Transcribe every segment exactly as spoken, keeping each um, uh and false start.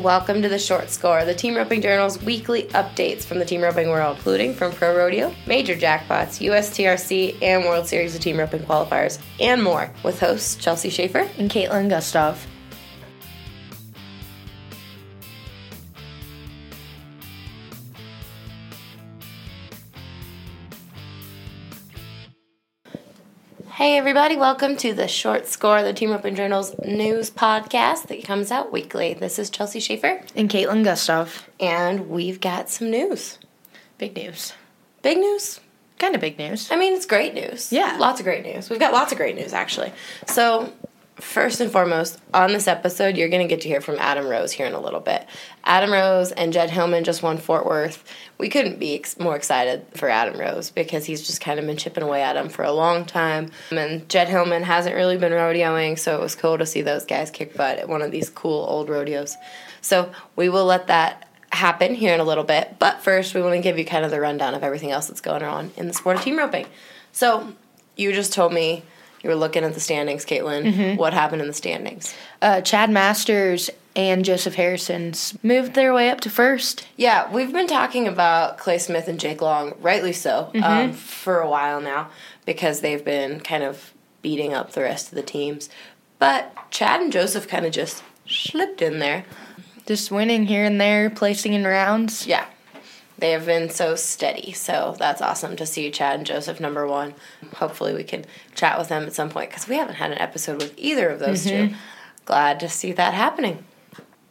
Welcome to The Short Score, the Team Roping Journal's weekly updates from the team roping world, including from Pro Rodeo, major jackpots, U S T R C, and World Series of Team Roping Qualifiers, and more, with hosts Chelsea Shaffer and Kaitlin Gustave. Hey everybody, welcome to The Short Score, the Team Roping Journal's news podcast that comes out weekly. This is Chelsea Shaffer. And Kaitlin Gustave. And we've got some news. Big news. Big news? Kind of big news. I mean, it's great news. Yeah. Lots of great news. We've got lots of great news, actually. So, first and foremost, on this episode, you're going to get to hear from Adam Rose here in a little bit. Adam Rose and Jet Hillman just won Fort Worth. We couldn't be ex- more excited for Adam Rose because he's just kind of been chipping away at him for a long time. And Jet Hillman hasn't really been rodeoing, so it was cool to see those guys kick butt at one of these cool old rodeos. So we will let that happen here in a little bit. But first, we want to give you kind of the rundown of everything else that's going on in the sport of team roping. So you just told me you were looking at the standings, Kaitlin. Mm-hmm. What happened in the standings? Uh, Chad Masters and Joseph Harrison moved their way up to first. Yeah, we've been talking about Clay Smith and Jake Long, rightly so, mm-hmm. um, for a while now because they've been kind of beating up the rest of the teams. But Chad and Joseph kind of just slipped in there. Just winning here and there, placing in rounds. Yeah. They have been so steady, so that's awesome to see Chad and Joseph number one. Hopefully we can chat with them at some point because we haven't had an episode with either of those mm-hmm. two. Glad to see that happening.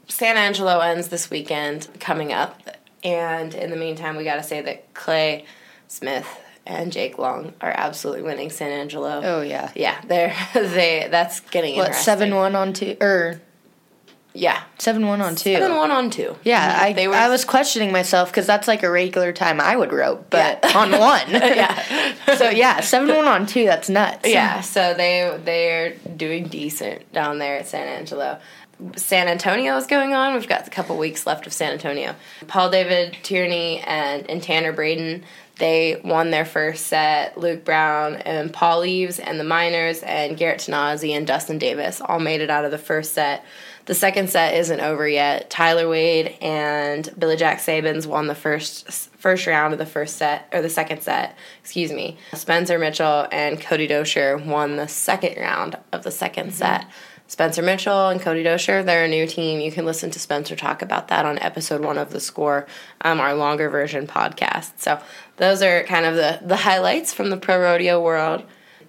San Angelo ends this weekend coming up, and in the meantime we got to say that Clay Smith and Jake Long are absolutely winning San Angelo. Oh, yeah. Yeah, they're, they, that's getting what, interesting. What, seven one on two? Or... Yeah. seven one on two. seven one on two. Yeah, I they were, I was questioning myself because that's like a regular time I would rope, but yeah. on one. yeah. So, yeah, seven one on two, that's nuts. Yeah, so they, they're doing decent down there at San Angelo. San Antonio is going on. We've got a couple weeks left of San Antonio. Paul David Tierney and, and Tanner Braden, they won their first set. Luke Brown and Paul Eaves and the Miners and Garrett Tanazzi and Dustin Davis all made it out of the first set. The second set isn't over yet. Tyler Wade and Billy Jack Sabins won the first first round of the first set, or the second set, excuse me. Spencer Mitchell and Cody Dosher won the second round of the second mm-hmm. set. Spencer Mitchell and Cody Dosher, they're a new team. You can listen to Spencer talk about that on episode one of The Score, um, our longer version podcast. So those are kind of the, the highlights from the pro rodeo world.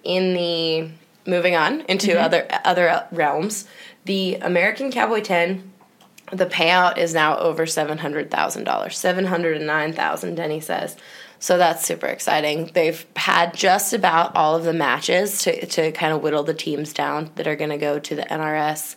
In the moving on into mm-hmm. other other realms, the American Cowboy ten, the payout is now over seven hundred thousand dollars, seven hundred nine thousand dollars, Denny says. So that's super exciting. They've had just about all of the matches to, to kind of whittle the teams down that are going to go to the N R S,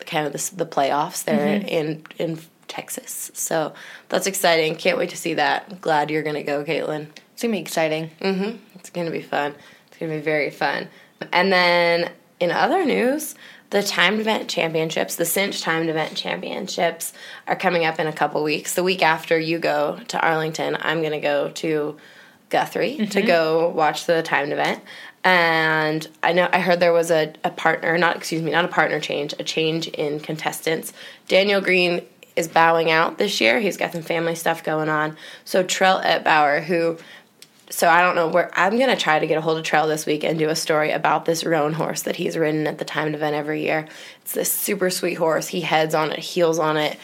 kind of the, the playoffs there mm-hmm. in, in Texas. So that's exciting. Can't wait to see that. Glad you're going to go, Kaitlin. It's going to be exciting. Mm-hmm. It's going to be fun. It's going to be very fun. And then in other news, the timed event championships, the Cinch Timed Event Championships, are coming up in a couple weeks. The week after you go to Arlington, I'm going to go to Guthrie mm-hmm. to go watch the timed event. And I know I heard there was a, a partner, not excuse me, not a partner change, a change in contestants. Daniel Green is bowing out this year. He's got some family stuff going on. So Trell Etbauer, who... So I don't know where – I'm going to try to get a hold of Trell this week and do a story about this roan horse that he's ridden at the timed event every year. It's this super sweet horse. He heads on it, heels on it,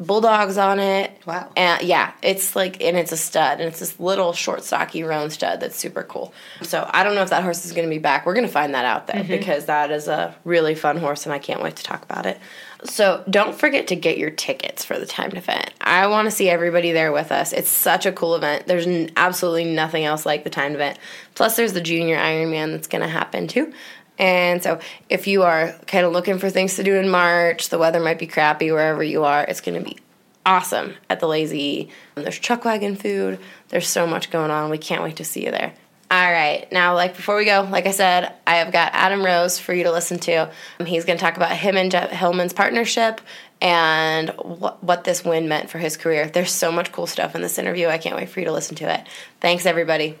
bulldogs on it. Wow. And yeah, it's like – and it's a stud, and it's this little short, stocky roan stud that's super cool. So I don't know if that horse is going to be back. We're going to find that out, though, mm-hmm. because that is a really fun horse, and I can't wait to talk about it. So don't forget to get your tickets for the timed event. I want to see everybody there with us. It's such a cool event. There's n- absolutely nothing else like the timed event. Plus, there's the Junior Ironman that's going to happen, too. And so if you are kind of looking for things to do in March, the weather might be crappy wherever you are. It's going to be awesome at the Lazy E. There's chuck wagon food. There's so much going on. We can't wait to see you there. All right, now, like, before we go, like I said, I have got Adam Rose for you to listen to. Um, he's going to talk about him and Jet Hillman's partnership and wh- what this win meant for his career. There's so much cool stuff in this interview. I can't wait for you to listen to it. Thanks, everybody.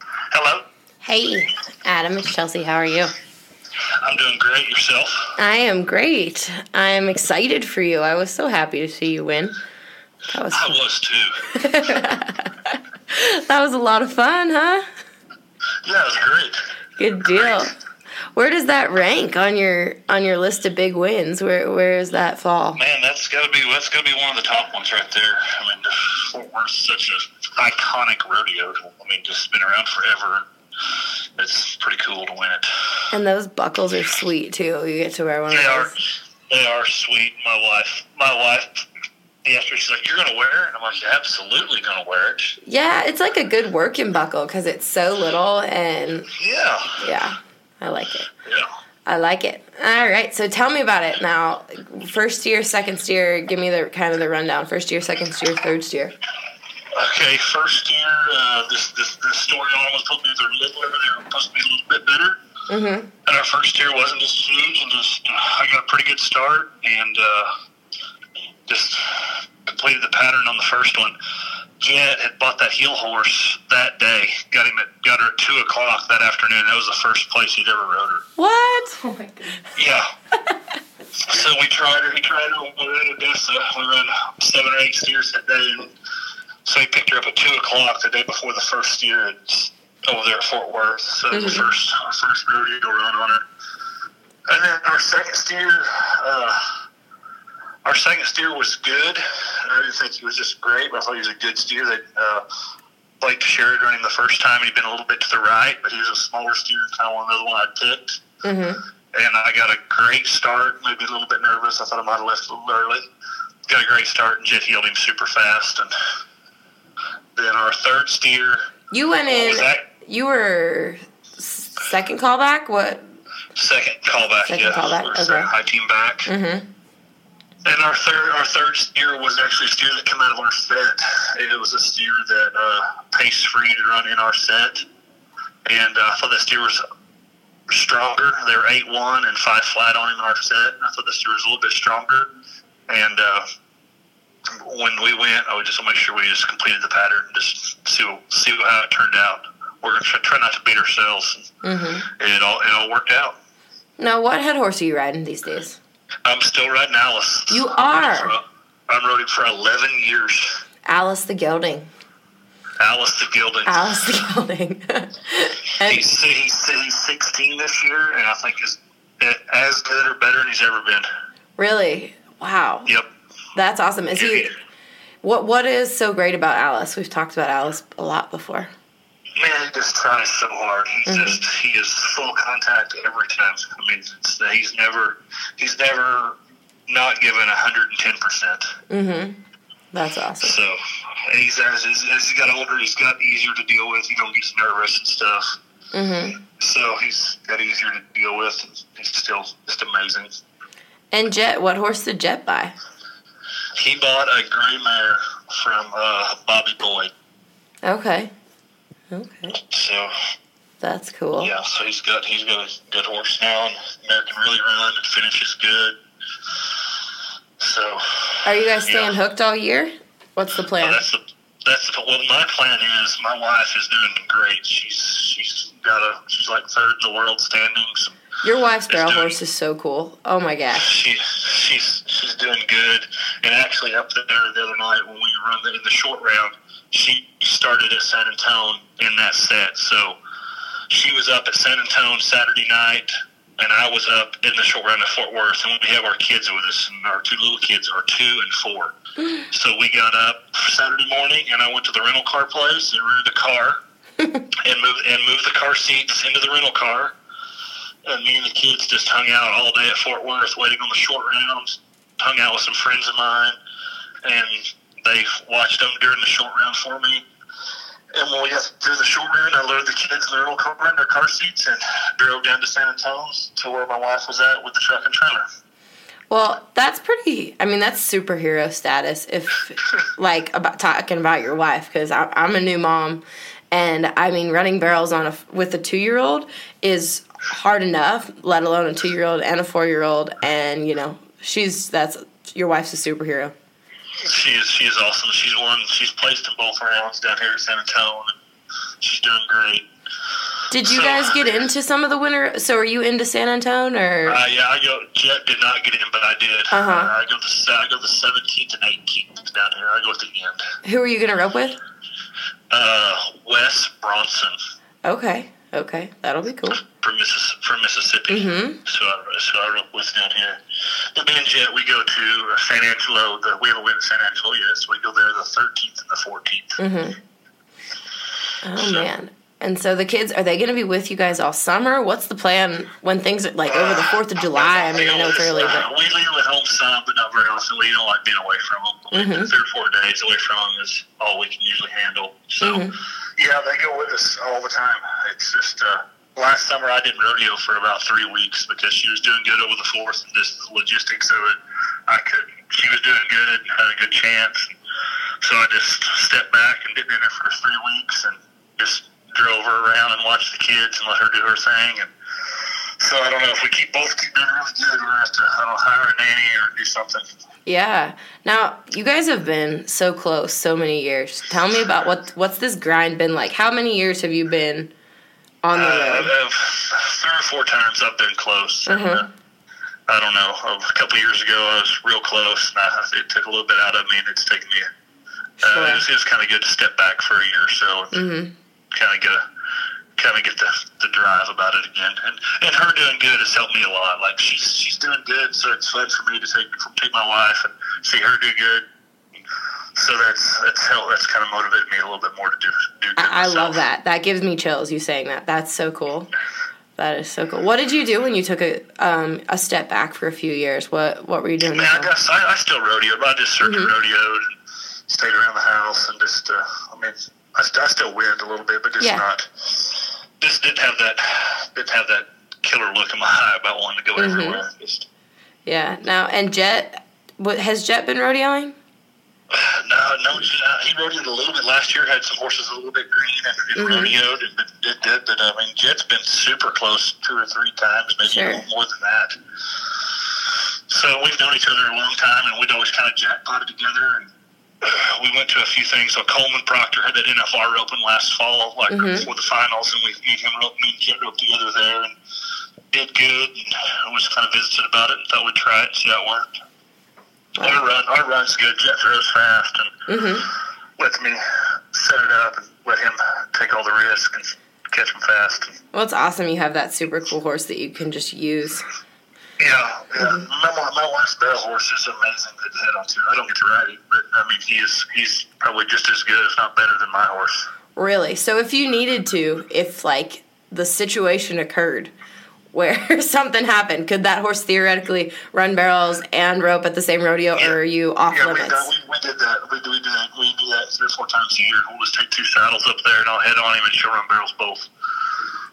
Hello. Hey, Adam, it's Chelsea. How are you? I'm doing great. Yourself? I am great. I'm excited for you. I was so happy to see you win. That was I was, too. That was a lot of fun, huh? Yeah, it was great. Good deal. Great. Where does that rank on your on your list of big wins? Where where is that fall? Man, that's gotta be that's gotta be one of the top ones right there. I mean, Fort Worth's such an iconic rodeo. I mean, just been around forever. It's pretty cool to win it. And those buckles are sweet too. You get to wear one they of those. Are, they are sweet. My wife, my wife. Yesterday she's like, "You're gonna wear it," and I'm like, "Absolutely gonna wear it." Yeah, it's like a good working buckle because it's so little and. Yeah. Yeah. I like it. Yeah. I like it. All right, so tell me about it now. First year, second year, give me the kind of the rundown. First year, second year, third year. Okay, first year, uh, this this this storyline was supposed to be they're little, they were supposed to be a little bit better. Mm-hmm. And our first year wasn't as huge, and just I got a pretty good start and uh, just completed the pattern on the first one. Jet had bought that heel horse that day. Got him at got her at two o'clock that afternoon. That was the first place he'd ever rode her. What? Oh my goodness. Yeah. So we tried her. He tried her. We ran Odessa. We ran seven or eight steers that day. And so he picked her up at two o'clock the day before the first steer over there at Fort Worth. So mm-hmm. the first our first rodeo run on her. And then our second steer. Uh, Our second steer was good. I didn't think he was just great, but I thought he was a good steer. That uh, Blake Sherrod ran him the first time, and he'd been a little bit to the right, but he was a smaller steer, kind of another one I picked. Mm-hmm. And I got a great start, maybe a little bit nervous. I thought I might have left a little early. Got a great start, and Jet healed him super fast. And then our third steer. You went in. You were second callback? What? Second callback, second yeah. Callback. We okay. High team back. Mm-hmm. And our third, our third steer was actually a steer that came out of our set. It was a steer that uh, paced free to run in our set, and uh, I thought that steer was stronger. They were eight one and five flat on him in our set. And I thought the steer was a little bit stronger. And uh, when we went, I would just want to make sure we just completed the pattern, and just see what, see how it turned out. We're going to try not to beat ourselves. Mm-hmm. And it all it all worked out. Now, what head horse are you riding these days? I'm still riding Alice. You are. I'm riding for, for eleven years. Alice the gelding. Alice the gelding. Alice the gelding. he's, he's, he's sixteen this year, and I think is as good or better than he's ever been. Really? Wow. Yep. That's awesome. Is he? What What is so great about Alice? We've talked about Alice a lot before. Man, he just tries so hard. He's mm-hmm. just he is full contact every time. I mean, it's, he's never he's never not given a hundred and ten percent. Mm-hmm. That's awesome. So, and he's as, as he got older, he's got easier to deal with. He don't get nervous and stuff. Mm-hmm. So he's got easier to deal with. He's still just amazing. And Jet, what horse did Jet buy? He bought a gray mare from uh, Bobby Boyd. Okay. Okay. So that's cool. Yeah, so he's got he's got a good horse now, and American really run and finishes good. So are you guys staying yeah. hooked all year? What's the plan? Oh, that's the that's the well my plan is my wife is doing great. She's she's got a she's like third in the world standings. Your wife's barrel doing, horse is so cool. Oh my gosh. She she's she's doing good. And actually up there the other night when we run the, in the short round, she started at San Antone in that set. So she was up at San Antone Saturday night, and I was up in the short round at Fort Worth. And we have our kids with us, and our two little kids are two and four. So we got up Saturday morning, and I went to the rental car place and rented a car and moved, and moved the car seats into the rental car. And me and the kids just hung out all day at Fort Worth waiting on the short rounds, hung out with some friends of mine, and they watched them during the short round for me. And when we got through the short round, I loaded the kids in their little car in their car seats and drove down to San Antonio to where my wife was at with the truck and trailer. Well, that's pretty, I mean, that's superhero status if, like, about talking about your wife, because I'm a new mom. And, I mean, running barrels on a, with a two-year-old is hard enough, let alone a two-year-old and a four-year-old. And, you know, she's, that's, your wife's a superhero. She is. She is awesome. She's won. She's placed in both rounds down here at San Antonio. She's doing great. Did you so, guys get into some of the winter? So are you into San Antonio? Or? Uh, yeah, I go. Jet did not get in, but I did. Uh-huh. Uh, I go the I go the seventeenth and eighteenth down here. I go at the end. Who are you going to rope with? Uh, Wes Bronson. Okay, okay, that'll be cool. From, Missis- from Mississippi. Mm-hmm. So I so I rope with down here. But me and Jet, we go to San Angelo. The, we haven't went to San Angelo yet, so we go there the thirteenth and the fourteenth. Mm-hmm. Oh, so, man. And so the kids, are they going to be with you guys all summer? What's the plan when things are, like, over the fourth of July? Uh, I mean, I know it's early, uh, but... We leave at home some, but not very often. We don't like being away from them. Mm-hmm. Three or four days away from them is all we can usually handle. So, mm-hmm. yeah, they go with us all the time. It's just, uh, last summer I did rodeo for about three weeks because she was doing good over the fourth, and just the logistics of it, I couldn't. She was doing good and had a good chance. So I just stepped back and didn't enter for three weeks and just drove her around and watched the kids and let her do her thing. And so I don't know if we keep both keep doing really good, we're gonna have to I don't know, hire a nanny or do something. Yeah. Now you guys have been so close so many years. Tell me about what what's this grind been like? How many years have you been on the uh, road? Uh, three or four times I've been close. Mm-hmm. And, uh, I don't know. A couple of years ago I was real close, and I, it took a little bit out of me, and it's taken me. Sure. Uh, it was, it was kind of good to step back for a year or so, mm-hmm. kind of get a, kind of get the, the drive about it again. And and her doing good has helped me a lot. Like she's she's doing good, so it's fun for me to take take my wife and see her do good. So that's that's helped. That's kind of motivated me a little bit more to do do good. I, I love that. That gives me chills. You saying that. That's so cool. That is so cool. What did you do when you took a um, a step back for a few years? What what were you doing? Man, I, guess I, I still rodeoed, but I just certainly mm-hmm. rodeoed. Stayed around the house and just, uh, I mean, I, I still wind a little bit, but just yeah. not, just didn't have that, didn't have that killer look in my eye about wanting to go mm-hmm. everywhere. Just, yeah. Now, and Jet, what, has Jet been rodeoing? No, no, he rodeoed a little bit last year, had some horses a little bit green and, and mm-hmm. rodeoed and did that, but I mean, Jet's been super close two or three times, maybe sure. a little more than that. So we've known each other a long time, and we'd always kind of jackpotted together, and we went to a few things. So Coleman Proctor had that N F R open last fall, like mm-hmm. before the finals, and we me and him roped, me and Jet roped together there, and did good. And I was kind of visited about it and thought we'd try it and see how it worked. Wow. Our run, our run's good. Jet throws fast and mm-hmm. lets me set it up and let him take all the risk and catch him fast. Well, it's awesome. You have that super cool horse that you can just use. Yeah, yeah. Mm-hmm. My, my wife's barrel horse is amazing to head on to. I don't get to ride him, but I mean, he is, he's probably just as good, if not better, than my horse. Really? So if you needed to, if, like, the situation occurred where something happened, could that horse theoretically run barrels and rope at the same rodeo, yeah. or are you off yeah, limits? Yeah, we, we did that. We do, we do that. We do that three or four times a year. We'll just take two saddles up there, and I'll head on him, and she'll run barrels both.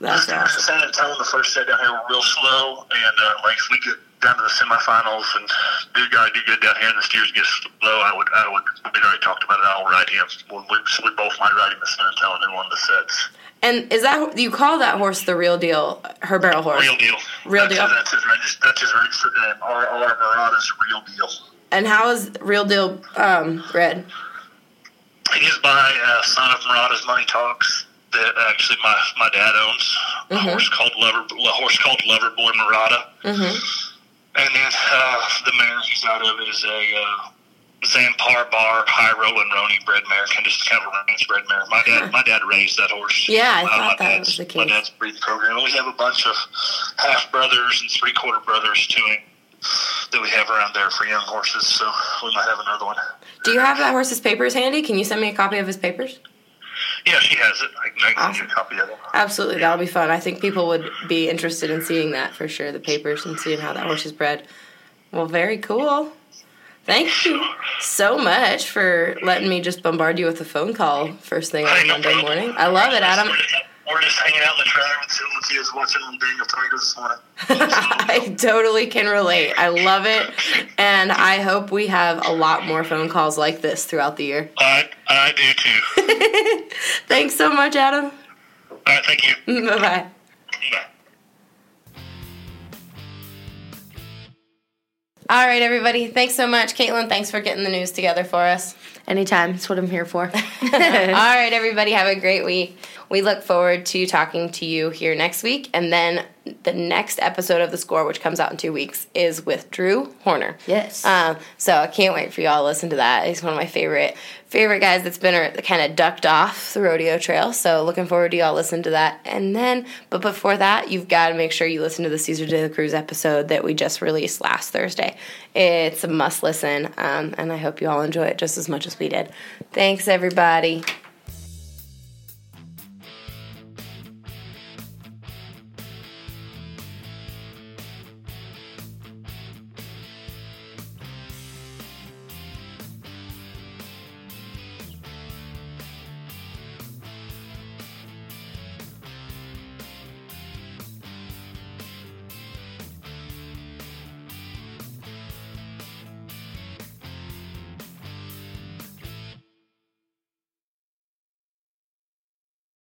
That's awesome. San Antonio, the first set down here, were real slow, and uh, like if we get down to the semifinals and do guy do good down here, and the steers get slow, I would, I would, we'd already talked about it. I'll ride him. We, we both might ride him at San Antonio in one of the sets. And is that you call that horse the real deal? Her barrel horse. Real deal. Real that's deal. His, that's his registered. That's his registered name. Our our Murata's real deal. And how is real deal um, read? He is by uh, son of Murata's Money Talks. That actually my, my dad owns a mm-hmm. horse called Lover a horse called Lover Boy Murata, mm-hmm. and then uh, the mare he's out of is a uh, Zampar Bar High Rolling Rony bred mare, kind of just kind of a range bred mare. My dad huh. my dad raised that horse. Yeah, I thought that was the case. My dad's breeding program. We have a bunch of half brothers and three quarter brothers to him that we have around there for young horses. So we might have another one. Do you have that horse's papers handy? Can you send me a copy of his papers? Yeah, she has it. I can awesome. Get a copy of it. Absolutely, that'll be fun. I think people would be interested in seeing that for sure, the papers, and seeing how that horse is bred. Well, very cool. Thank you so much for letting me just bombard you with a phone call first thing on Monday morning. I love it, Adam. We're just hanging out in the trailer with Silva Kids watching Daniel Tiger this morning. I totally can relate. I love it, and I hope we have a lot more phone calls like this throughout the year. I, I do, too. Thanks so much, Adam. All right, thank you. Bye-bye. Bye. All right, everybody. Thanks so much. Kaitlin, thanks for getting the news together for us. Anytime. That's what I'm here for. All right, everybody. Have a great week. We look forward to talking to you here next week. And then the next episode of The Score, which comes out in two weeks, is with Drew Horner. Yes. Um, so I can't wait for y'all to listen to that. He's one of my favorite favorite guys that's been kind of ducked off the rodeo trail. So looking forward to y'all listening to that. And then, but before that, you've got to make sure you listen to the Cesar de la Cruz episode that we just released last Thursday. It's a must listen, um, and I hope you all enjoy it just as much as we did. Thanks, everybody.